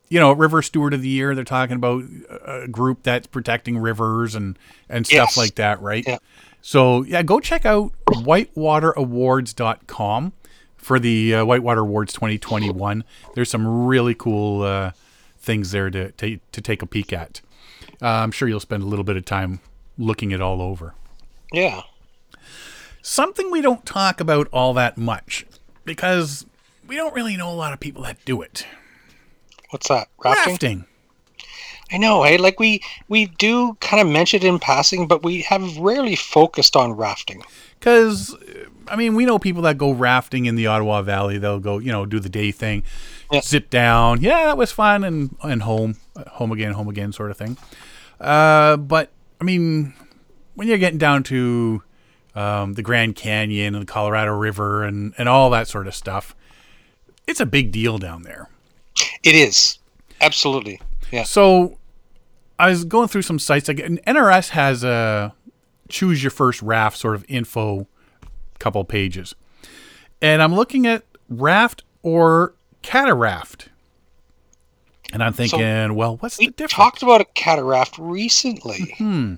you know, River Steward of the Year, they're talking about a group that's protecting rivers and, and stuff yes. like that, right? Yeah. So, yeah, go check out whitewater awards dot com for the uh, Whitewater Awards twenty twenty-one. There's some really cool... Uh, things there to, to to take a peek at. Uh, I'm sure you'll spend a little bit of time looking it all over. Yeah. Something we don't talk about all that much because we don't really know a lot of people that do it. What's that? Rafting? Rafting. I know, hey, like we we do kind of mention it in passing, but we have rarely focused on rafting. Because, I mean, we know people that go rafting in the Ottawa Valley. They'll go, you know, do the day thing, yeah. sit down. Yeah, that was fun, and and home, home again, home again sort of thing. Uh, but, I mean, when you're getting down to um, the Grand Canyon and the Colorado River and, and all that sort of stuff, it's a big deal down there. It is. Absolutely. Yeah. So I was going through some sites. Like, N R S has a choose your first raft sort of info couple pages. And I'm looking at raft or cataraft. And I'm thinking, so well, what's the difference? We talked about a cataraft recently. Mm-hmm.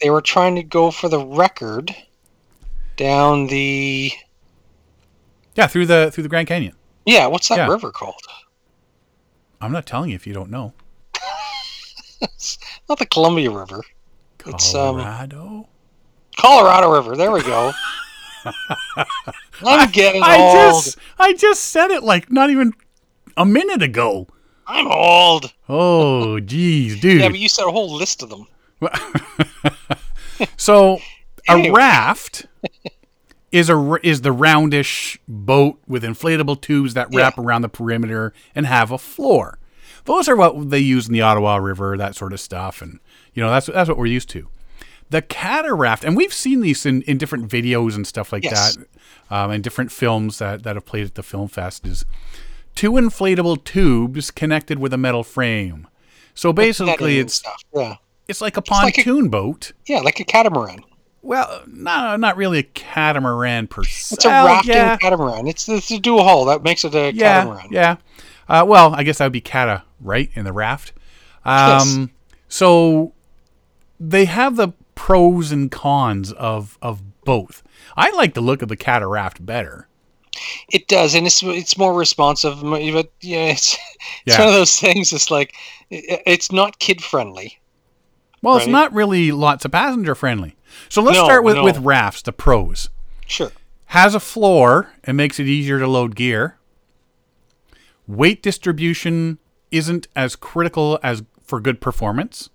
They were trying to go for the record down the... Yeah, through the through the Grand Canyon. Yeah, what's that yeah. river called? I'm not telling you if you don't know. It's not the Columbia River. Colorado? It's, um, Colorado River. There we go. I'm getting I, I old. Just, I just said it like not even a minute ago. I'm old. Oh, geez, dude. Yeah, but you said a whole list of them. So anyway. A raft is a is the roundish boat with inflatable tubes that wrap yeah. around the perimeter and have a floor. Those are what they use in the Ottawa River, that sort of stuff, and you know that's that's what we're used to. The cataraft, and we've seen these in, in different videos and stuff like yes. that, um, and different films that, that have played at the film fest, is two inflatable tubes connected with a metal frame. So basically, it's yeah. it's like a it's pontoon like a, boat. Yeah, like a catamaran. Well, no, not really a catamaran per se. It's a rafting yeah. catamaran. It's, it's a dual hull. That makes it a yeah, catamaran. Yeah. Uh, well, I guess that would be cata, right, in the raft. Um, yes. So they have the pros and cons of of both. I like the look of the cataraft better. It does, and it's it's more responsive. But yeah, it's, yeah. it's one of those things. It's like it, it's not kid friendly. Well, right? It's not really lots of passenger friendly. So let's no, start with no. with rafts. The pros. Sure. Has a floor and makes it easier to load gear. Weight distribution isn't as critical as for good performance.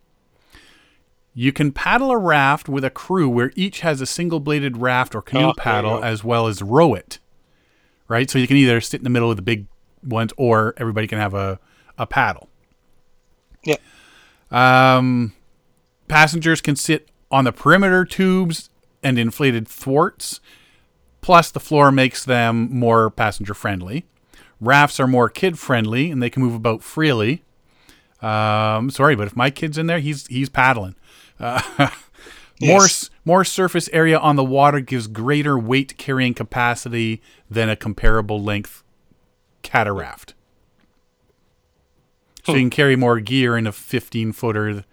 You can paddle a raft with a crew where each has a single-bladed raft or canoe oh, paddle as well as row it, right? So you can either sit in the middle of the big ones or everybody can have a, a paddle. Yeah. Um, passengers can sit on the perimeter tubes and inflated thwarts, plus the floor makes them more passenger-friendly. Rafts are more kid-friendly, and they can move about freely. Um, sorry, but if my kid's in there, he's he's paddling. Uh, yes. More more surface area on the water gives greater weight carrying capacity than a comparable length cataraft. So hmm. you can carry more gear in a fifteen footer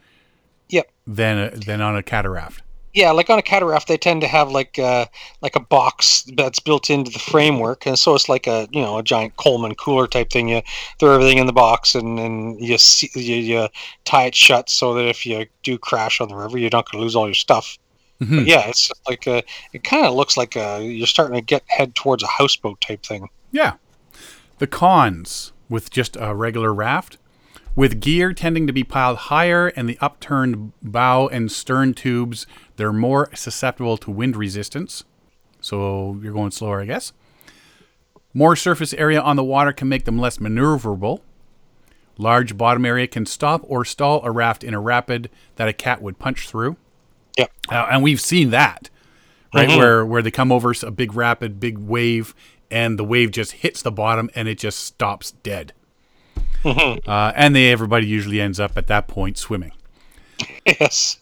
yep. than a, than on a cataraft. Yeah, like on a cataraft, they tend to have like a, like a box that's built into the framework, and so it's like a you know a giant Coleman cooler type thing. You throw everything in the box, and and you, see, you you tie it shut so that if you do crash on the river, you're not going to lose all your stuff. Mm-hmm. But yeah, it's like a, it kind of looks like a, you're starting to get head towards a houseboat type thing. Yeah, the cons with just a regular raft. With gear tending to be piled higher and the upturned bow and stern tubes, they're more susceptible to wind resistance. so you're going slower, I guess. More surface area on the water can make them less maneuverable. Large bottom area can stop or stall a raft in a rapid that a cat would punch through. Yeah, uh, and we've seen that, right? Mm-hmm. Where where they come over a big rapid, big wave, and the wave just hits the bottom and it just stops dead. Mm-hmm. Uh, and they everybody usually ends up at that point swimming. Yes.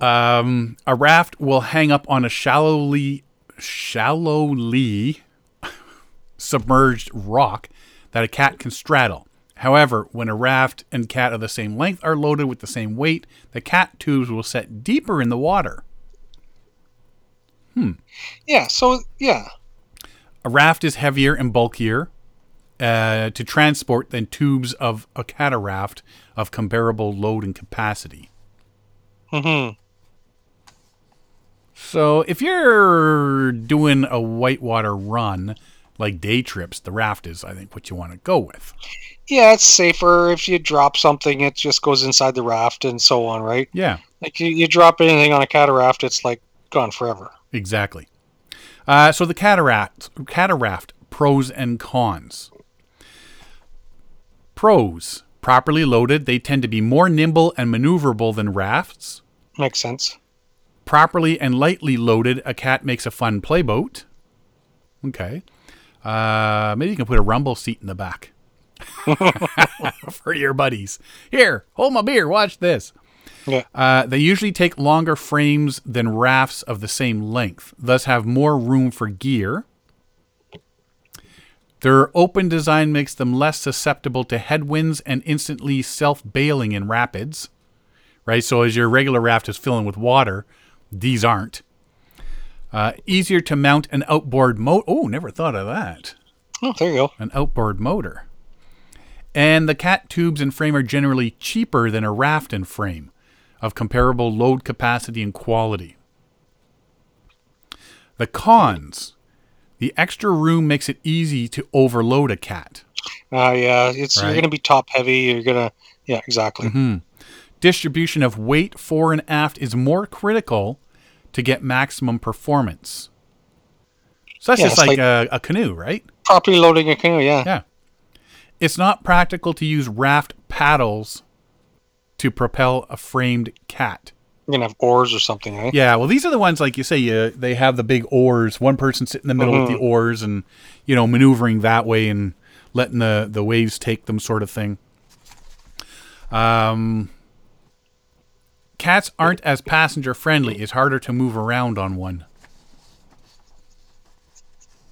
um, a raft will hang up on a shallowly, shallowly submerged rock that a cat can straddle. However, when a raft and cat of the same length are loaded with the same weight, the cat tubes will set deeper in the water. Hmm. Yeah, so, yeah. A raft is heavier and bulkier uh, to transport than tubes of a cat raft of comparable load and capacity. Mm-hmm. So, if you're doing a whitewater run, like day trips, the raft is, I think, what you want to go with. Yeah, it's safer. If you drop something, it just goes inside the raft and so on, right? Yeah. Like you, you drop anything on a cataract, it's like gone forever. Exactly. Uh, so the cataract, cataract, pros and cons. Pros, properly loaded, they tend to be more nimble and maneuverable than rafts. Makes sense. Properly and lightly loaded, a cat makes a fun playboat. Okay. Uh, maybe you can put a rumble seat in the back. For your buddies. Here, hold my beer, watch this. Yeah. Uh, they usually take longer frames than rafts of the same length, thus have more room for gear. Their open design makes them less susceptible to headwinds and instantly self-bailing in rapids. Right? So as your regular raft is filling with water, these aren't. Uh, easier to mount an outboard motor. Oh, never thought of that. Oh, there you go. An outboard motor. And the cat tubes and frame are generally cheaper than a raft and frame of comparable load capacity and quality. The cons. The extra room makes it easy to overload a cat. Uh, yeah, it's right? You're going to be top heavy. You're going to, yeah, exactly. Mm-hmm. Distribution of weight fore and aft is more critical to get maximum performance. So that's yeah, just like, like a, a canoe, right? Properly loading a canoe, yeah. Yeah. It's not practical to use raft paddles to propel a framed cat. You're going to have oars or something, right? Yeah, well, these are the ones, like you say, you, they have the big oars. One person sitting in the middle mm-hmm. with the oars and, you know, maneuvering that way and letting the, the waves take them sort of thing. Um, cats aren't as passenger-friendly. It's harder to move around on one.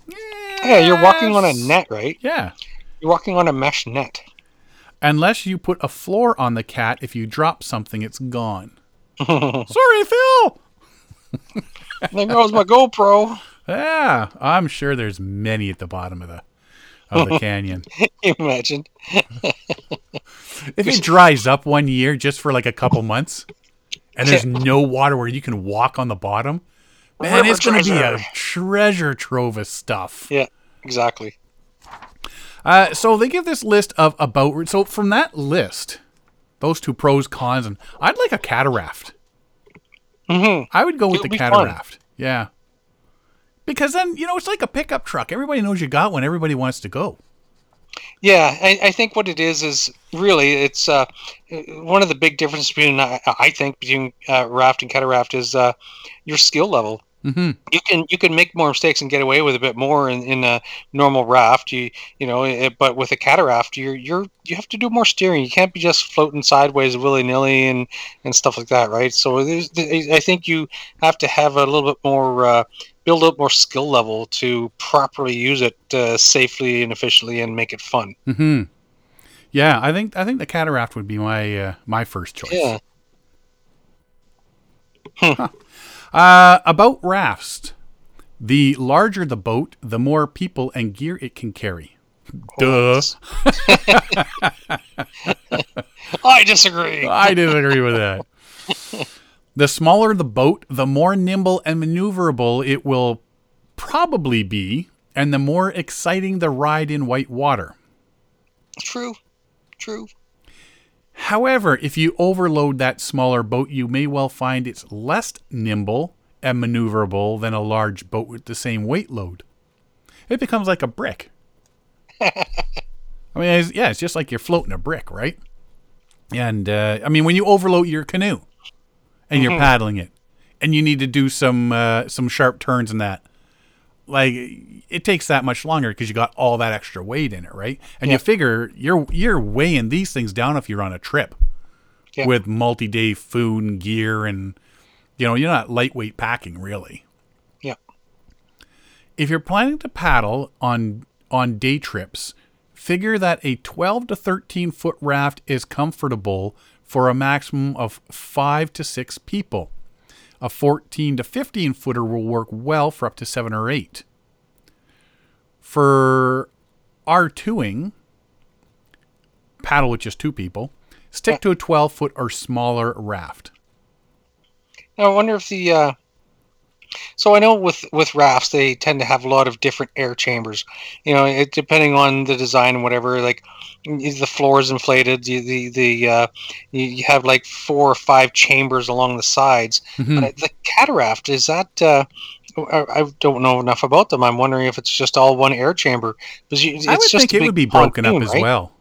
Yes. Yeah, you're walking on a net, right? Yeah. You're walking on a mesh net. Unless you put a floor on the cat, if you drop something, it's gone. Sorry, Phil! There goes my GoPro. Yeah, I'm sure there's many at the bottom of the of the canyon. Imagine. If it dries up one year just for like a couple months, and there's no water where you can walk on the bottom, man, it's going to be a treasure trove of stuff. Yeah, exactly. Uh, so they give this list of about... So from that list, those two pros, cons, and I'd like a cataract. Mm-hmm. I would go with It'll the cataract. Yeah. Because then, you know, it's like a pickup truck. Everybody knows you got one. Everybody wants to go. Yeah, I, I think what it is is really it's uh, one of the big differences between, I, I think, between uh, raft and cataract is uh, your skill level. Mm-hmm. You can you can make more mistakes and get away with a bit more in, in a normal raft, you you know. It, but with a cataract, you're you're you have to do more steering. You can't be just floating sideways willy nilly and, and stuff like that, right? So there's, I think you have to have a little bit more uh, build up more skill level to properly use it uh, safely and efficiently and make it fun. Mm-hmm. Yeah, I think I think the cataract would be my uh, my first choice. Yeah. Hmm. Huh. Uh, about rafts, the larger the boat, the more people and gear it can carry. Duh. I disagree. I disagree with that. The smaller the boat, the more nimble and maneuverable it will probably be, and the more exciting the ride in white water. True. True. However, if you overload that smaller boat, you may well find it's less nimble and maneuverable than a large boat with the same weight load. It becomes like a brick. I mean, it's, yeah, it's just like you're floating a brick, right? And, uh, I mean, when you overload your canoe and you're mm-hmm. paddling it and you need to do some uh, some sharp turns and that, like, it takes that much longer because you got all that extra weight in it, right? And yeah. you figure you're you're weighing these things down if you're on a trip yeah. with multi-day food and gear and, you know, you're not lightweight packing, really. Yeah. If you're planning to paddle on on day trips, figure that a twelve to thirteen foot raft is comfortable for a maximum of five to six people. A fourteen to fifteen footer will work well for up to seven or eight. For R twoing, paddle with just two people, stick yeah. to a twelve foot or smaller raft. Now, I wonder if the... Uh... So I know with, with rafts, they tend to have a lot of different air chambers, you know, it, depending on the design and whatever, like the floor is inflated, the, the, the uh, you have like four or five chambers along the sides. Mm-hmm. But the cataract, is that, uh, I, I don't know enough about them. I'm wondering if it's just all one air chamber. Because you, it's I would just think it would be broken pontoon, up as right? well.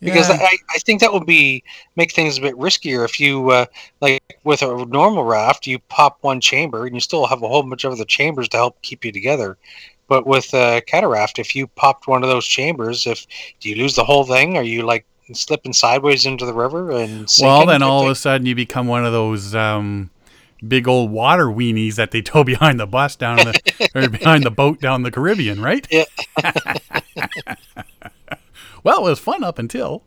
Because yeah. I, I think that would be make things a bit riskier if you, uh, like with a normal raft, you pop one chamber and you still have a whole bunch of other chambers to help keep you together. But with a cataract, if you popped one of those chambers, if do you lose the whole thing? Are you like slipping sideways into the river and sinking? Well, then all of a sudden you become one of those um, big old water weenies that they tow behind the bus down the, or behind the boat down the Caribbean, right? Yeah. Well, it was fun up until.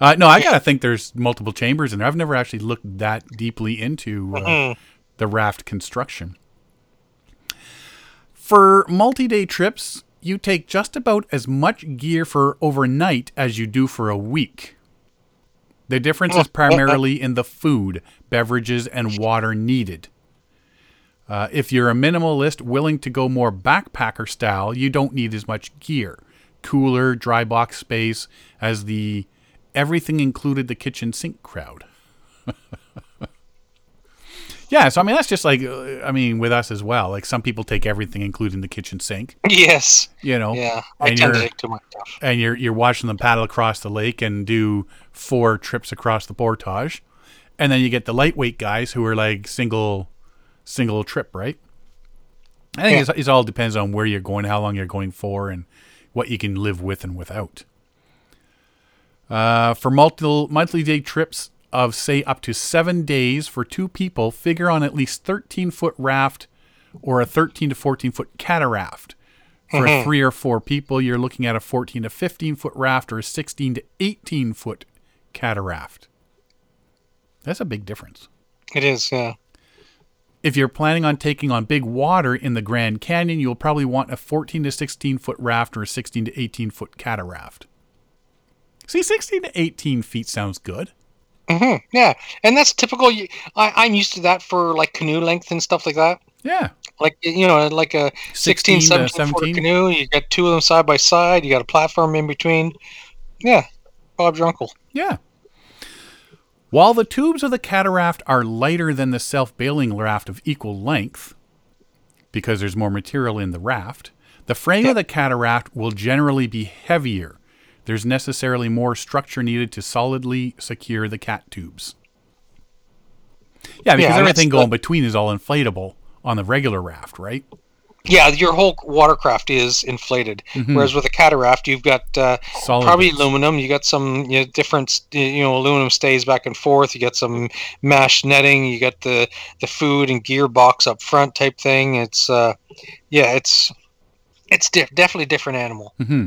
Uh, no, I got to think there's multiple chambers in there. I've never actually looked that deeply into uh, mm-hmm. the raft construction. For multi-day trips, you take just about as much gear for overnight as you do for a week. The difference is primarily in the food, beverages, and water needed. Uh, if you're a minimalist willing to go more backpacker style, you don't need as much gear. Cooler, dry box space, as the everything included the kitchen sink crowd. Yeah, so I mean that's just like I mean with us as well. Like some people take everything including the kitchen sink. Yes. You know. Yeah. I and tend you're, to take too much stuff. And you're you're watching them paddle across the lake and do four trips across the portage, and then you get the lightweight guys who are like single single trip, right? I think yeah. it's, it's all depends on where you're going, how long you're going for, and what you can live with and without. Uh, for multi- monthly day trips of, say, up to seven days for two people, figure on at least thirteen foot raft or a thirteen to fourteen foot cataraft. For mm-hmm. three or four people, you're looking at a fourteen to fifteen foot raft or a sixteen to eighteen foot cataraft. That's a big difference. It is, yeah. If you're planning on taking on big water in the Grand Canyon, you'll probably want a fourteen to sixteen foot raft or a sixteen to eighteen foot cataraft. See, sixteen to eighteen feet sounds good. Mm-hmm. Yeah, and that's typical. I, I'm used to that for like canoe length and stuff like that. Yeah. Like, you know, like a sixteen, seventeen foot canoe, you got two of them side by side, you got a platform in between. Yeah, Bob's your uncle. Yeah. While the tubes of the cataract are lighter than the self-bailing raft of equal length, because there's more material in the raft, the frame yeah. of the cataract will generally be heavier. There's necessarily more structure needed to solidly secure the cat tubes. Yeah, because yeah, everything going like, between is all inflatable on the regular raft, right? Yeah, your whole watercraft is inflated, mm-hmm. whereas with a cataract, you've got uh, probably aluminum. You got some you know, different, you know, aluminum stays back and forth. You got some mesh netting. You got the, the food and gear box up front type thing. It's uh, yeah, it's it's diff- definitely a different animal. Mm-hmm.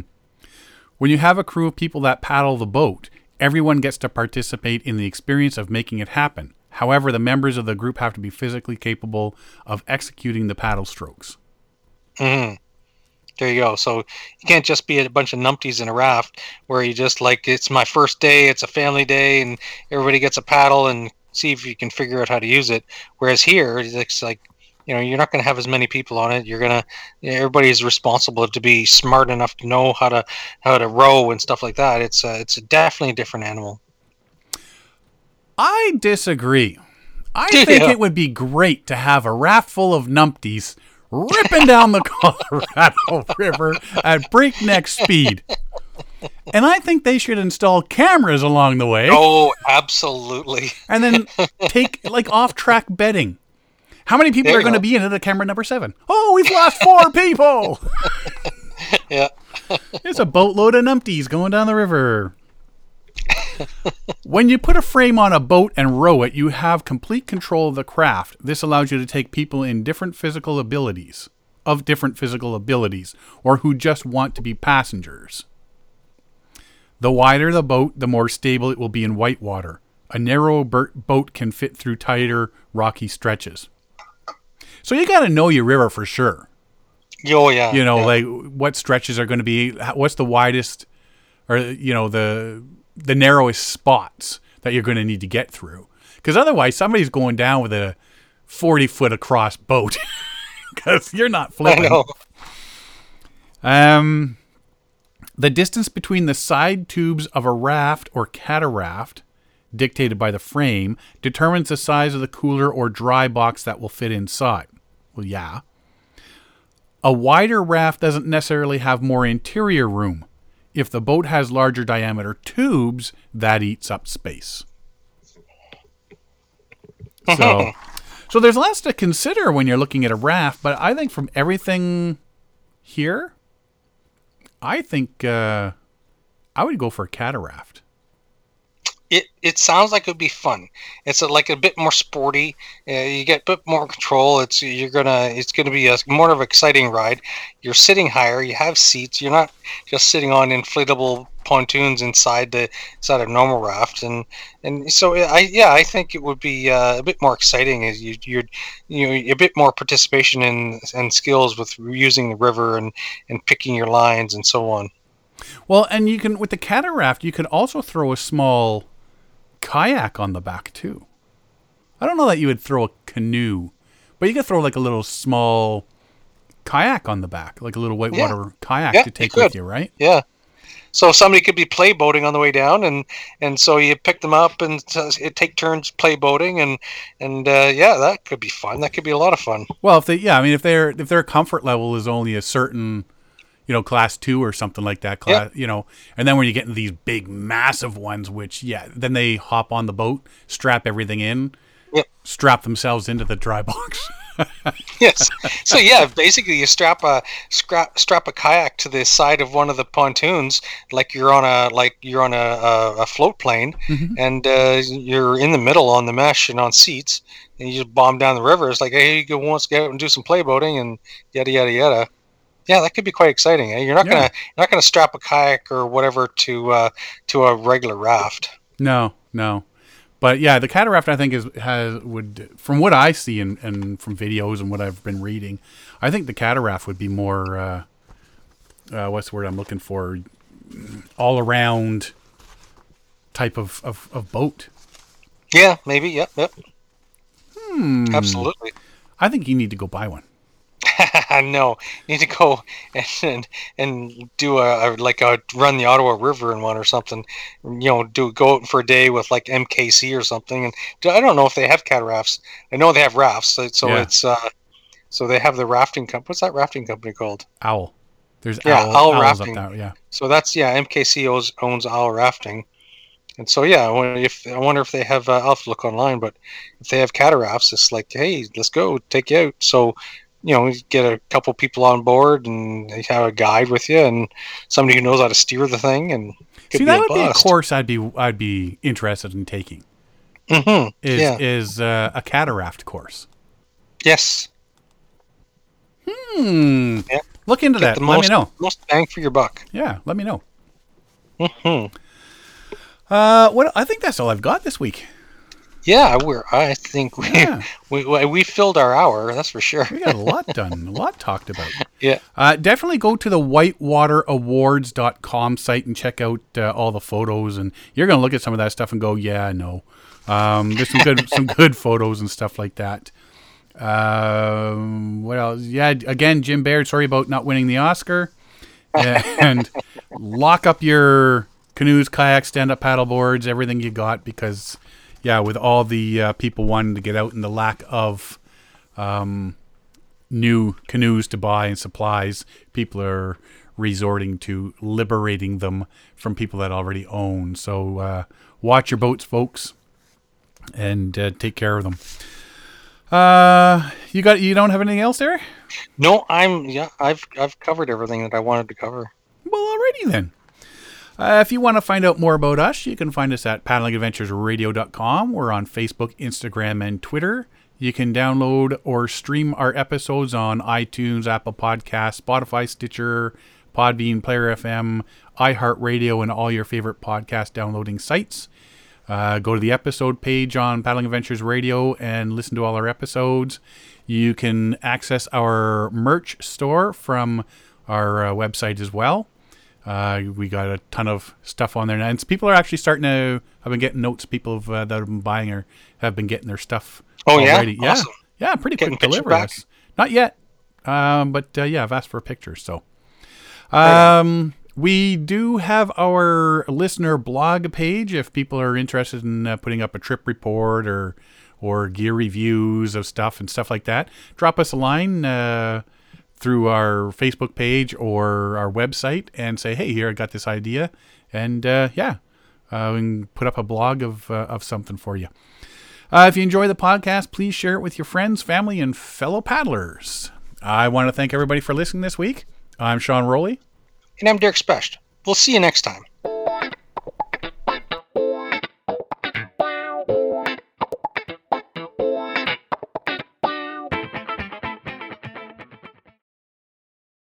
When you have a crew of people that paddle the boat, everyone gets to participate in the experience of making it happen. However, the members of the group have to be physically capable of executing the paddle strokes. Mm-hmm. There you go. So you can't just be a bunch of numpties in a raft where you just like, it's my first day, it's a family day, and everybody gets a paddle and see if you can figure out how to use it. Whereas here, it's like, you know, you're not going to have as many people on it. You're going to, you know, everybody is responsible to be smart enough to know how to how to row and stuff like that. It's a, it's a definitely a different animal. I disagree. I yeah. think it would be great to have a raft full of numpties ripping down the Colorado River at breakneck speed. And I think they should install cameras along the way. Oh, absolutely. And then take, like, off-track betting. How many people there are going to be in the camera number seven? Oh, we've lost four people! Yeah. There's a boatload of numpties going down the river. When you put a frame on a boat and row it, you have complete control of the craft. This allows you to take people in different physical abilities, of different physical abilities, or who just want to be passengers. The wider the boat, the more stable it will be in whitewater. A narrow boat can fit through tighter, rocky stretches. So you got to know your river for sure. Oh, yeah. You know, yeah. like what stretches are going to be, what's the widest, or, you know, the the narrowest spots that you're going to need to get through. Because otherwise, somebody's going down with a forty-foot across boat because you're not floating. I know. Um... The distance between the side tubes of a raft or cataraft, dictated by the frame, determines the size of the cooler or dry box that will fit inside. Well, yeah. A wider raft doesn't necessarily have more interior room. If the boat has larger diameter tubes, that eats up space. So, so there's lots to consider when you're looking at a raft, but I think from everything here... I think uh, I would go for a cataraft. It it sounds like it would be fun. It's a, like a bit more sporty. Uh, you get a bit more control. It's you're gonna it's gonna be a more of an exciting ride. You're sitting higher. You have seats. You're not just sitting on inflatable pontoons inside the inside of normal raft. And and so I yeah I think it would be uh, a bit more exciting. As you you're you know, a bit more participation in and skills with using the river and and picking your lines and so on. Well, and you can with the cataraft, you can also throw a small kayak on the back too. I don't know that you would throw a canoe, but you could throw like a little small kayak on the back, like a little whitewater yeah. kayak yeah, to take with you, right? Yeah. So somebody could be play boating on the way down, and, and so you pick them up and it take turns play boating, and and uh, yeah, that could be fun. That could be a lot of fun. Well, if they yeah, I mean if their if their comfort level is only a certain, you know, class two or something like that, class, yeah. you know, and then when you get into these big, massive ones, which, yeah, then they hop on the boat, strap everything in, yeah. strap themselves into the dry box. Yes. So, yeah, basically you strap a strap, strap a kayak to the side of one of the pontoons, like you're on a, like you're on a, a, a float plane mm-hmm. and uh, you're in the middle on the mesh and on seats, and you just bomb down the river. It's like, hey, you can once get out and do some play boating and yada, yada, yada. Yeah, that could be quite exciting. Eh? You're not yeah. gonna you're not gonna strap a kayak or whatever to uh, to a regular raft. No, no, but yeah, the cataraft I think is has would from what I see and, and from videos and what I've been reading, I think the cataraft would be more uh, uh, what's the word I'm looking for, all around type of, of, of boat. Yeah, maybe. Yep, yep. Hmm. Absolutely. I think you need to go buy one. No, need to go and and, and do a, a like a run the Ottawa River in one or something. You know, do go out for a day with like M K C or something. And I don't know if they have catarafts. I know they have rafts, so, so yeah. it's uh, so they have the rafting company. What's that rafting company called? Owl. There's yeah, Owl, Owl Rafting. Up there, yeah. So that's yeah, M K C owns, owns Owl Rafting. And so, yeah, I wonder if, I wonder if they have, uh, I'll have to look online, but if they have catarafts, it's like, hey, let's go, take you out. So, you know, get a couple people on board and have a guide with you and somebody who knows how to steer the thing. And see, that would be a course I'd be I'd be interested in taking. Mm-hmm. Is yeah. is uh, a cataraft course? Yes. Hmm. Yeah. Look into get that. Let most, me know. Most bang for your buck. Yeah. Let me know. Hmm. Uh, what I think that's all I've got this week. Yeah, we're. I think we, yeah. we we filled our hour. That's for sure. We got a lot done, a lot talked about. Yeah, uh, definitely go to the whitewater awards dot com site and check out uh, all the photos. And you're going to look at some of that stuff and go, "Yeah, no." Um, there's some good some good photos and stuff like that. Um, what else? Yeah, again, Jim Baird. Sorry about not winning the Oscar. And lock up your canoes, kayaks, stand up paddle boards, everything you got because. yeah, with all the uh, people wanting to get out and the lack of um, new canoes to buy and supplies, people are resorting to liberating them from people that already own. So uh, watch your boats, folks, and uh, take care of them. Uh, you got you don't have anything else there? No, I'm yeah, I've I've covered everything that I wanted to cover. Well, alrighty then. Uh, if you want to find out more about us, you can find us at paddling adventures radio dot com. We're on Facebook, Instagram, and Twitter. You can download or stream our episodes on iTunes, Apple Podcasts, Spotify, Stitcher, Podbean, Player F M, iHeartRadio, and all your favorite podcast downloading sites. Uh, go to the episode page on Paddling Adventures Radio and listen to all our episodes. You can access our merch store from our uh, website as well. Uh, we got a ton of stuff on there now. And people are actually starting to, I've been getting notes, people have, uh, that have been buying or have been getting their stuff. Oh, already. Yeah? Awesome. Yeah, yeah, pretty getting quick delivery. Back. Not yet, um, but uh, yeah, I've asked for pictures. So um, we do have our listener blog page if people are interested in uh, putting up a trip report or or gear reviews of stuff and stuff like that. Drop us a line. Uh, through our Facebook page or our website and say, hey, here, I got this idea. And uh, yeah, uh, we can put up a blog of, uh, of something for you. Uh, if you enjoy the podcast, please share it with your friends, family, and fellow paddlers. I want to thank everybody for listening this week. I'm Sean Rowley. And I'm Derek Specht. We'll see you next time.